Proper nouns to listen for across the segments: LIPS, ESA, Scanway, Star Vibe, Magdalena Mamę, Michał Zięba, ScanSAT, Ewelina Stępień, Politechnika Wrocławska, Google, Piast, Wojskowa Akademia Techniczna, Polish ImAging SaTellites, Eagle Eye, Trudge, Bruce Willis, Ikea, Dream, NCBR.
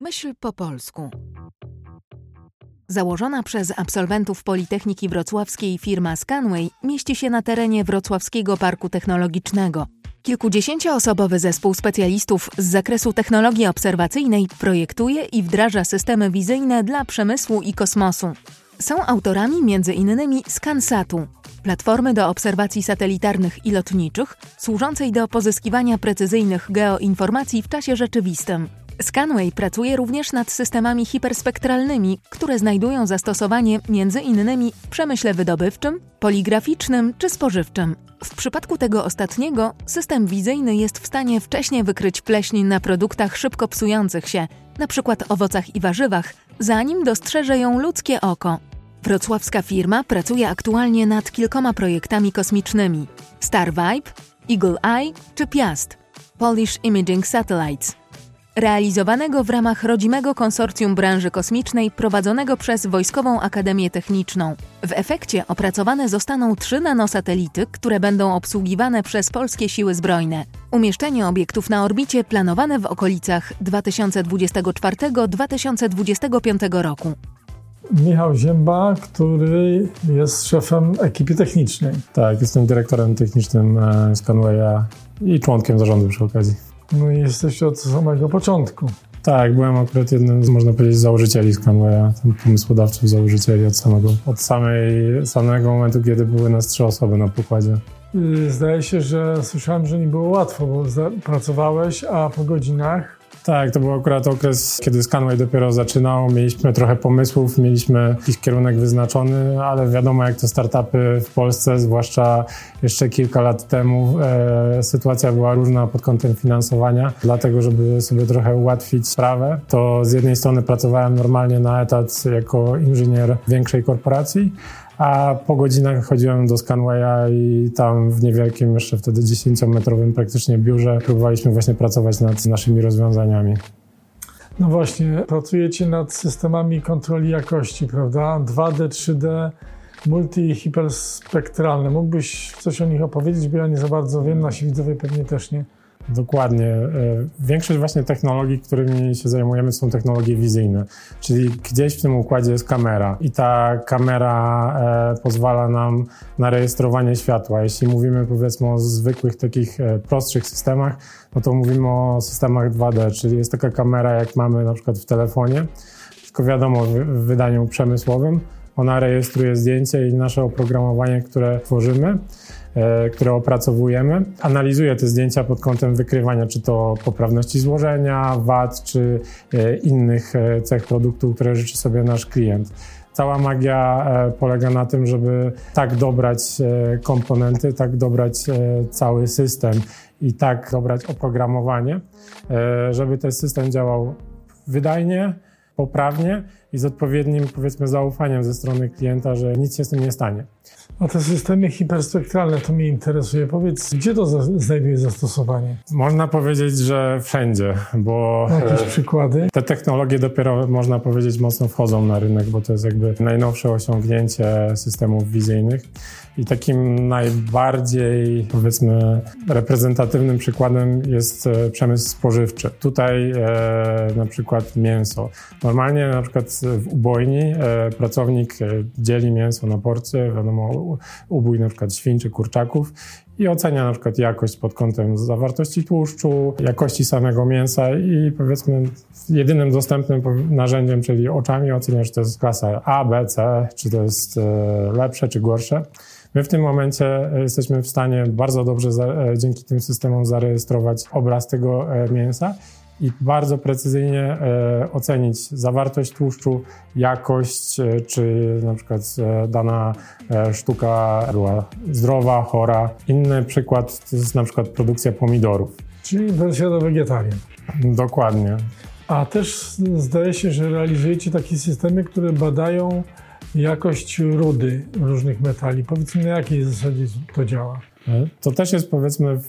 Myśl po polsku. Założona przez absolwentów Politechniki Wrocławskiej firma Scanway mieści się na terenie Wrocławskiego Parku Technologicznego. Kilkudziesięcioosobowy zespół specjalistów z zakresu technologii obserwacyjnej projektuje i wdraża systemy wizyjne dla przemysłu i kosmosu. Są autorami m.in. ScanSAT-u, platformy do obserwacji satelitarnych i lotniczych, służącej do pozyskiwania precyzyjnych geoinformacji w czasie rzeczywistym. Scanway pracuje również nad systemami hiperspektralnymi, które znajdują zastosowanie m.in. w przemyśle wydobywczym, poligraficznym czy spożywczym. W przypadku tego ostatniego system wizyjny jest w stanie wcześniej wykryć pleśń na produktach szybko psujących się, np. owocach i warzywach, zanim dostrzeże ją ludzkie oko. Wrocławska firma pracuje aktualnie nad kilkoma projektami kosmicznymi: Star Vibe, Eagle Eye czy Piast, Polish ImAging SaTellites, realizowanego w ramach rodzimego konsorcjum branży kosmicznej prowadzonego przez Wojskową Akademię Techniczną. W efekcie opracowane zostaną 3 nanosatelity, które będą obsługiwane przez polskie siły zbrojne. Umieszczenie obiektów na orbicie planowane w okolicach 2024-2025 roku. Michał Zięba, który jest szefem ekipy technicznej. Tak, jestem dyrektorem technicznym Scanwaya i członkiem zarządu przy okazji. No i jesteś od samego początku. Tak, byłem akurat jednym z, można powiedzieć, założycieli Scanwaya, pomysłodawców, założycieli od samego momentu, kiedy były nas 3 osoby na pokładzie. Zdaje się, że słyszałem, że nie było łatwo, bo pracowałeś, a po godzinach... Tak, to był akurat okres, kiedy Scanway dopiero zaczynał. Mieliśmy trochę pomysłów, mieliśmy jakiś kierunek wyznaczony, ale wiadomo, jak to startupy w Polsce, zwłaszcza jeszcze kilka lat temu, sytuacja była różna pod kątem finansowania. Dlatego, żeby sobie trochę ułatwić sprawę, to z jednej strony pracowałem normalnie na etat jako inżynier większej korporacji, a po godzinach chodziłem do Scanwaya i tam w niewielkim, jeszcze wtedy 10-metrowym praktycznie biurze próbowaliśmy właśnie pracować nad naszymi rozwiązaniami. No właśnie, pracujecie nad systemami kontroli jakości, prawda? 2D, 3D, multi- i hiperspektralne. Mógłbyś coś o nich opowiedzieć, bo ja nie za bardzo wiem, nasi widzowie pewnie też nie. Dokładnie. Większość właśnie technologii, którymi się zajmujemy, są technologie wizyjne, czyli gdzieś w tym układzie jest kamera i ta kamera pozwala nam na rejestrowanie światła. Jeśli mówimy, powiedzmy, o zwykłych takich prostszych systemach, no to mówimy o systemach 2D, czyli jest taka kamera, jak mamy na przykład w telefonie, tylko wiadomo, w wydaniu przemysłowym. Ona rejestruje zdjęcie i nasze oprogramowanie, które tworzymy, które opracowujemy, analizuje te zdjęcia pod kątem wykrywania, czy to poprawności złożenia, wad, czy innych cech produktu, które życzy sobie nasz klient. Cała magia polega na tym, żeby tak dobrać komponenty, tak dobrać cały system i tak dobrać oprogramowanie, żeby ten system działał wydajnie, poprawnie i z odpowiednim, powiedzmy, zaufaniem ze strony klienta, że nic się z tym nie stanie. A te systemy hiperspektralne, to mnie interesuje. Powiedz, gdzie to znajduje zastosowanie? Można powiedzieć, że wszędzie, bo... Jakieś przykłady? Te technologie dopiero, można powiedzieć, mocno wchodzą na rynek, bo to jest jakby najnowsze osiągnięcie systemów wizyjnych. I takim najbardziej, powiedzmy, reprezentatywnym przykładem jest przemysł spożywczy. Tutaj na przykład mięso. Normalnie na przykład w ubojni pracownik dzieli mięso na porcje, wiadomo, ubój na przykład świń czy kurczaków i ocenia na przykład jakość pod kątem zawartości tłuszczu, jakości samego mięsa i, powiedzmy, jedynym dostępnym narzędziem, czyli oczami, ocenia, czy to jest klasa A, B, C, czy to jest lepsze czy gorsze. My w tym momencie jesteśmy w stanie bardzo dobrze dzięki tym systemom zarejestrować obraz tego mięsa i bardzo precyzyjnie ocenić zawartość tłuszczu, jakość, czy na przykład dana sztuka była zdrowa, chora. Inny przykład to jest na przykład produkcja pomidorów. Czyli wersja do wegetarian. Dokładnie. A też zdaje się, że realizujecie takie systemy, które badają jakość rudy różnych metali. Powiedz mi, na jakiej zasadzie to działa? To też jest, powiedzmy,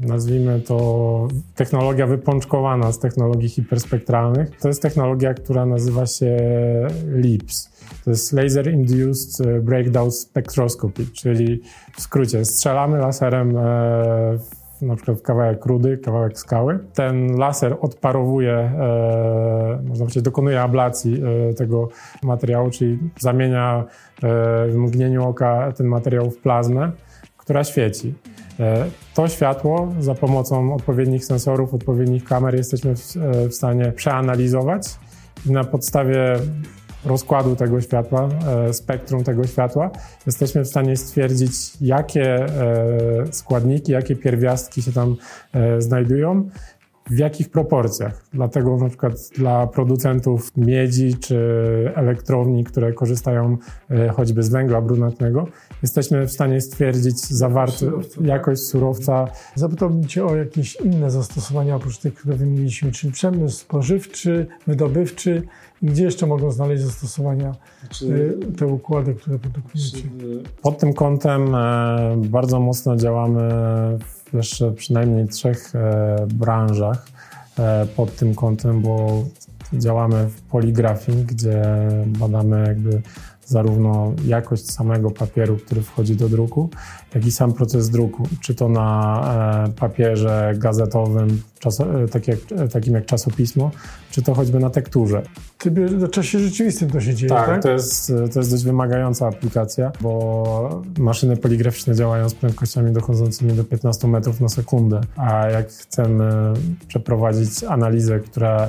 nazwijmy to technologia wypączkowana z technologii hiperspektralnych. To jest technologia, która nazywa się LIPS. To jest Laser Induced Breakdown Spectroscopy, czyli w skrócie strzelamy laserem na przykład kawałek rudy, kawałek skały. Ten laser odparowuje, można powiedzieć, dokonuje ablacji tego materiału, czyli zamienia w mgnieniu oka ten materiał w plazmę, która świeci. To światło za pomocą odpowiednich sensorów, odpowiednich kamer jesteśmy w stanie przeanalizować i na podstawie rozkładu tego światła, spektrum tego światła, jesteśmy w stanie stwierdzić, jakie składniki, jakie pierwiastki się tam znajdują, w jakich proporcjach. Dlatego na przykład dla producentów miedzi czy elektrowni, które korzystają choćby z węgla brunatnego, jesteśmy w stanie stwierdzić jakość surowca. Zapytałbym Cię o jakieś inne zastosowania oprócz tych, które wymieniliśmy, czyli przemysł spożywczy, wydobywczy. Gdzie jeszcze mogą znaleźć zastosowania te układy, które produkujecie? Pod tym kątem bardzo mocno działamy w jeszcze przynajmniej 3 branżach pod tym kątem, bo działamy w poligrafii, gdzie badamy jakby zarówno jakość samego papieru, który wchodzi do druku, jak i sam proces druku. Czy to na papierze gazetowym, takim jak czasopismo, czy to choćby na tekturze. W czasie rzeczywistym to się dzieje, tak? To jest dość wymagająca aplikacja, bo maszyny poligraficzne działają z prędkościami dochodzącymi do 15 metrów na sekundę, a jak chcemy przeprowadzić analizę, która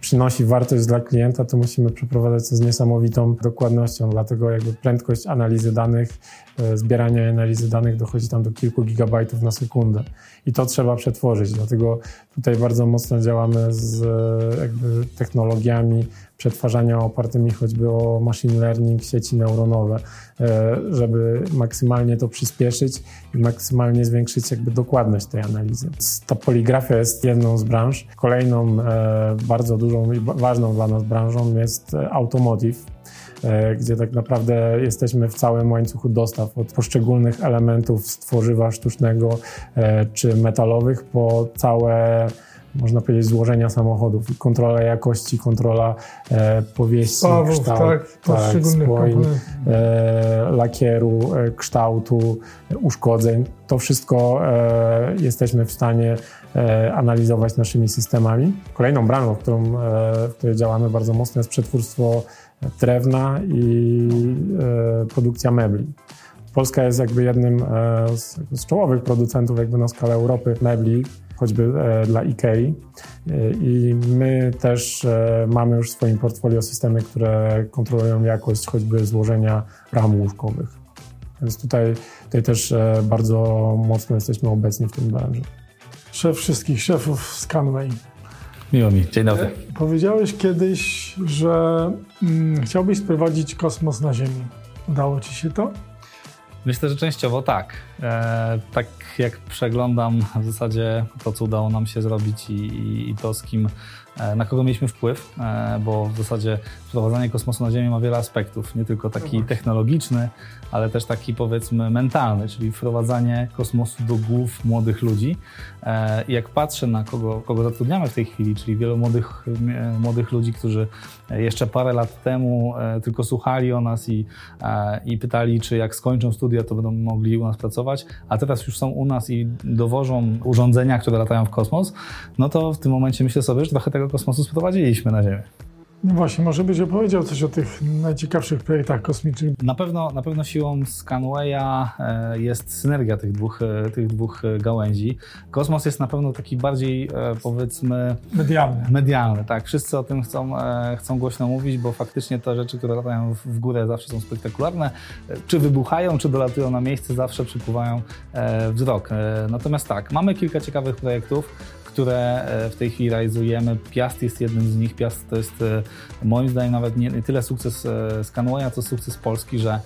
przynosi wartość dla klienta, to musimy przeprowadzać to z niesamowitą dokładnością, dlatego jakby prędkość analizy danych, zbierania i analizy danych dochodzi tam do kilku gigabajtów na sekundę i to trzeba przetworzyć, dlatego tutaj bardzo mocno działamy z jakby technologiami przetwarzania opartymi choćby o machine learning, sieci neuronowe, żeby maksymalnie to przyspieszyć i maksymalnie zwiększyć jakby dokładność tej analizy. Ta poligrafia jest jedną z branż. Kolejną bardzo dużą i ważną dla nas branżą jest automotive, gdzie tak naprawdę jesteśmy w całym łańcuchu dostaw od poszczególnych elementów z tworzywa sztucznego czy metalowych po całe, można powiedzieć, złożenia samochodów. Kontrola jakości, kontrola powieści, spawów, kształt, lakieru, kształtu, uszkodzeń. To wszystko jesteśmy w stanie analizować naszymi systemami. Kolejną branżą, w której działamy bardzo mocno, jest przetwórstwo drewna i produkcja mebli. Polska jest jakby jednym z czołowych producentów jakby na skalę Europy mebli, choćby dla Ikei. I my też mamy już w swoim portfolio systemy, które kontrolują jakość choćby złożenia ram łóżkowych. Więc tutaj też bardzo mocno jesteśmy obecni w tym branży. Szef wszystkich szefów Scanway. Miło mi. Dzień dobry. Powiedziałeś kiedyś, że chciałbyś sprowadzić kosmos na Ziemię. Udało Ci się to? Myślę, że częściowo tak. Tak jak przeglądam w zasadzie to, co udało nam się zrobić i to, z kim, na kogo mieliśmy wpływ, bo w zasadzie przeprowadzanie kosmosu na Ziemię ma wiele aspektów, nie tylko taki technologiczny, ale też taki, powiedzmy, mentalny, czyli wprowadzanie kosmosu do głów młodych ludzi. I jak patrzę na kogo zatrudniamy w tej chwili, czyli wielu młodych ludzi, którzy jeszcze parę lat temu tylko słuchali o nas i pytali, czy jak skończą studia, to będą mogli u nas pracować, a teraz już są u nas i dowożą urządzenia, które latają w kosmos, no to w tym momencie myślę sobie, że trochę tego kosmosu sprowadziliśmy na Ziemię. No właśnie, może byś opowiedział coś o tych najciekawszych projektach kosmicznych. Na pewno siłą Scanwaya jest synergia tych dwóch gałęzi. Kosmos jest na pewno taki bardziej, powiedzmy, medialny, tak. Wszyscy o tym chcą głośno mówić, bo faktycznie te rzeczy, które latają w górę, zawsze są spektakularne. Czy wybuchają, czy dolatują na miejsce, zawsze przykuwają wzrok. Natomiast tak, mamy kilka ciekawych projektów, które w tej chwili realizujemy. Piast jest jednym z nich. Piast to jest moim zdaniem nawet nie tyle sukces Scanwaya, co sukces Polski, że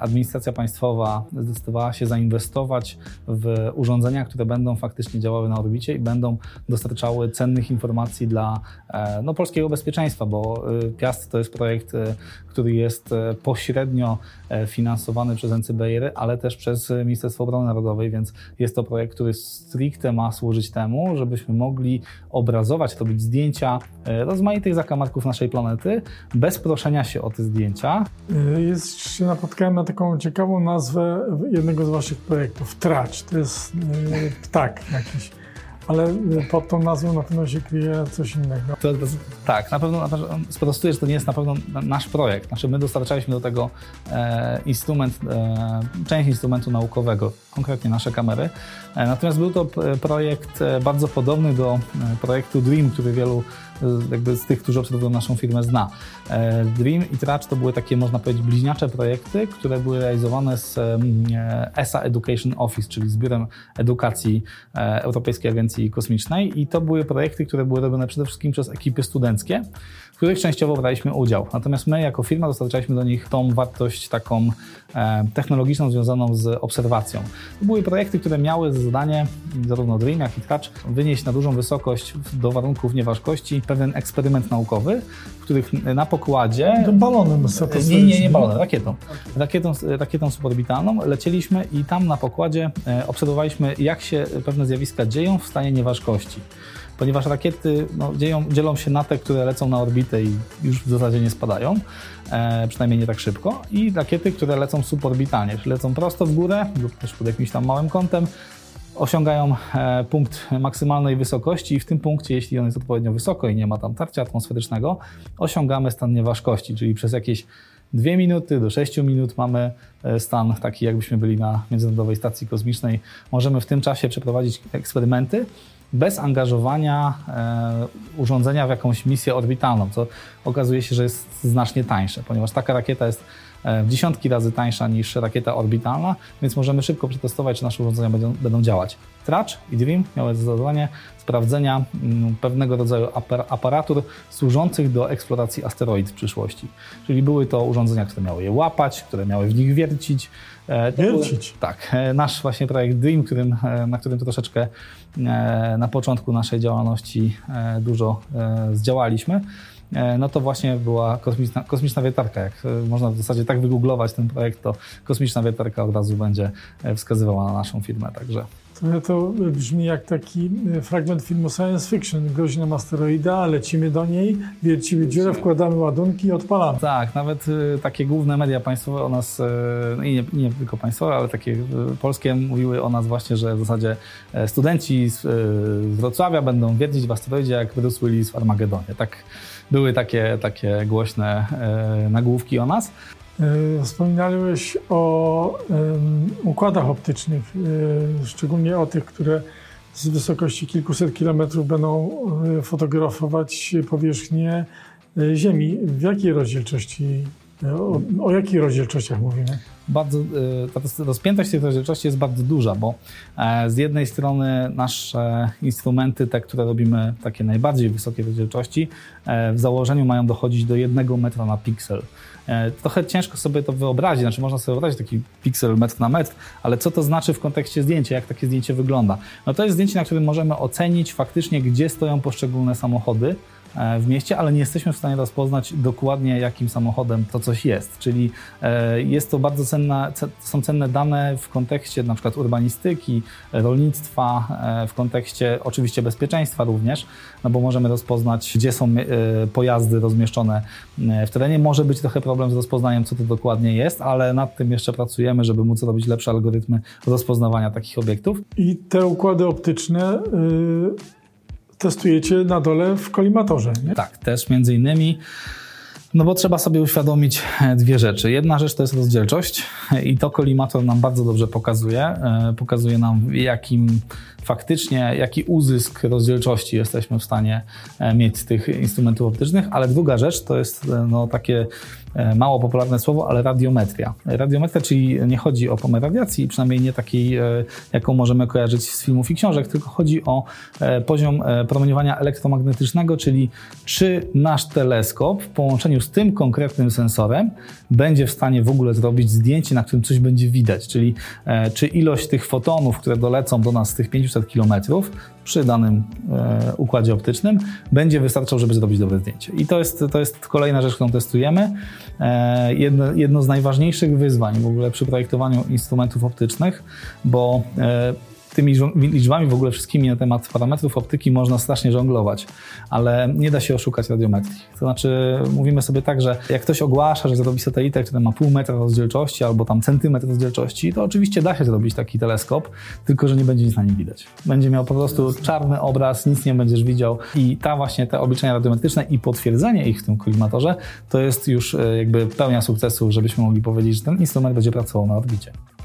administracja państwowa zdecydowała się zainwestować w urządzenia, które będą faktycznie działały na orbicie i będą dostarczały cennych informacji dla polskiego bezpieczeństwa, bo Piast to jest projekt, który jest pośrednio finansowany przez NCBR, ale też przez Ministerstwo Obrony Narodowej, więc jest to projekt, który stricte ma służyć temu, żeby byśmy mogli obrazować, robić zdjęcia rozmaitych zakamarków naszej planety bez proszenia się o te zdjęcia. Się napotkałem na taką ciekawą nazwę jednego z waszych projektów, Trudge. To jest ptak jakiś. Ale pod tą nazwą na pewno się kryje coś innego. Tak, na pewno sprostuję, że to nie jest na pewno nasz projekt. Znaczy my dostarczaliśmy do tego część instrumentu naukowego, konkretnie nasze kamery. Natomiast był to projekt bardzo podobny do projektu Dream, który wielu jakby z tych, którzy obserwują naszą firmę, zna. Dream i Trudge to były takie, można powiedzieć, bliźniacze projekty, które były realizowane z ESA Education Office, czyli z Biurem Edukacji Europejskiej Agencji Kosmicznej, i to były projekty, które były robione przede wszystkim przez ekipy studenckie, w których częściowo braliśmy udział. Natomiast my jako firma dostarczaliśmy do nich tą wartość taką technologiczną związaną z obserwacją. To były projekty, które miały zadanie, zarówno Dream, jak i Trudge, wynieść na dużą wysokość do warunków nieważkości pewien eksperyment naukowy, w których na pokładzie... To balonem satelitarnym. Nie balonem, rakietą suborbitalną lecieliśmy i tam na pokładzie obserwowaliśmy, jak się pewne zjawiska dzieją w stanie nieważkości. Ponieważ rakiety dzielą się na te, które lecą na orbitę i już w zasadzie nie spadają, przynajmniej nie tak szybko, i rakiety, które lecą suborbitalnie, czyli lecą prosto w górę lub też pod jakimś tam małym kątem, osiągają punkt maksymalnej wysokości i w tym punkcie, jeśli on jest odpowiednio wysoko i nie ma tam tarcia atmosferycznego, osiągamy stan nieważkości, czyli przez jakieś 2 minuty do 6 minut mamy stan taki, jakbyśmy byli na Międzynarodowej Stacji Kosmicznej. Możemy w tym czasie przeprowadzić eksperymenty bez angażowania urządzenia w jakąś misję orbitalną, co okazuje się, że jest znacznie tańsze, ponieważ taka rakieta jest w dziesiątki razy tańsza niż rakieta orbitalna, więc możemy szybko przetestować, czy nasze urządzenia będą działać. Trudge i Dream miały zadanie sprawdzenia pewnego rodzaju aparatur służących do eksploracji asteroid w przyszłości. Czyli były to urządzenia, które miały je łapać, które miały w nich wiercić. Wiercić? Tak. Nasz właśnie projekt Dream, na którym troszeczkę na początku naszej działalności dużo zdziałaliśmy, no to właśnie była kosmiczna wiertarka. Jak można w zasadzie tak wygooglować ten projekt, to kosmiczna wiertarka od razu będzie wskazywała na naszą firmę. Także. To brzmi jak taki fragment filmu science fiction. Grozi nam asteroida, lecimy do niej, wiercimy dziurę, wkładamy ładunki i odpalamy. Tak, nawet takie główne media państwowe o nas, nie tylko państwowe, ale takie polskie, mówiły o nas właśnie, że w zasadzie studenci z Wrocławia będą wiercić w asteroidzie, jak Bruce Willis w Armagedonie. Tak, były takie głośne nagłówki o nas. Wspominałeś o układach optycznych, szczególnie o tych, które z wysokości kilkuset kilometrów będą fotografować powierzchnię Ziemi. O jakich rozdzielczościach mówimy? Ta rozpiętość tej rozdzielczości jest bardzo duża, bo z jednej strony nasze instrumenty, te, które robimy, takie najbardziej wysokiej rozdzielczości, w założeniu mają dochodzić do 1 metra na piksel. Trochę ciężko sobie to wyobrazić, znaczy można sobie wyobrazić taki piksel metr na metr, ale co to znaczy w kontekście zdjęcia, jak takie zdjęcie wygląda? No to jest zdjęcie, na którym możemy ocenić faktycznie, gdzie stoją poszczególne samochody w mieście, ale nie jesteśmy w stanie rozpoznać dokładnie, jakim samochodem to coś jest. Czyli jest to bardzo cenne dane w kontekście na przykład urbanistyki, rolnictwa, w kontekście oczywiście bezpieczeństwa również, no bo możemy rozpoznać, gdzie są pojazdy rozmieszczone w terenie. Może być trochę problem z rozpoznaniem, co to dokładnie jest, ale nad tym jeszcze pracujemy, żeby móc robić lepsze algorytmy rozpoznawania takich obiektów. I te układy optyczne testujecie na dole w kolimatorze, nie? Tak, też między innymi, no bo trzeba sobie uświadomić dwie rzeczy. Jedna rzecz to jest rozdzielczość i to kolimator nam bardzo dobrze pokazuje. Pokazuje nam, jaki uzysk rozdzielczości jesteśmy w stanie mieć z tych instrumentów optycznych, ale druga rzecz to jest takie mało popularne słowo, ale radiometria. Radiometria, czyli nie chodzi o pomiar radiacji, przynajmniej nie takiej, jaką możemy kojarzyć z filmów i książek, tylko chodzi o poziom promieniowania elektromagnetycznego, czyli czy nasz teleskop w połączeniu z tym konkretnym sensorem będzie w stanie w ogóle zrobić zdjęcie, na którym coś będzie widać, czyli czy ilość tych fotonów, które dolecą do nas z tych 500 kilometrów przy danym układzie optycznym będzie wystarczał, żeby zrobić dobre zdjęcie. I to jest kolejna rzecz, którą testujemy. Jedno z najważniejszych wyzwań w ogóle przy projektowaniu instrumentów optycznych, bo tymi liczbami w ogóle wszystkimi na temat parametrów optyki można strasznie żonglować, ale nie da się oszukać radiometrii. To znaczy mówimy sobie tak, że jak ktoś ogłasza, że zrobi satelitę, który ma pół metra rozdzielczości albo tam centymetr rozdzielczości, to oczywiście da się zrobić taki teleskop, tylko że nie będzie nic na nim widać. Będzie miał po prostu czarny obraz, nic nie będziesz widział i te obliczenia radiometryczne i potwierdzenie ich w tym kolimatorze to jest już jakby pełnia sukcesu, żebyśmy mogli powiedzieć, że ten instrument będzie pracował na orbicie.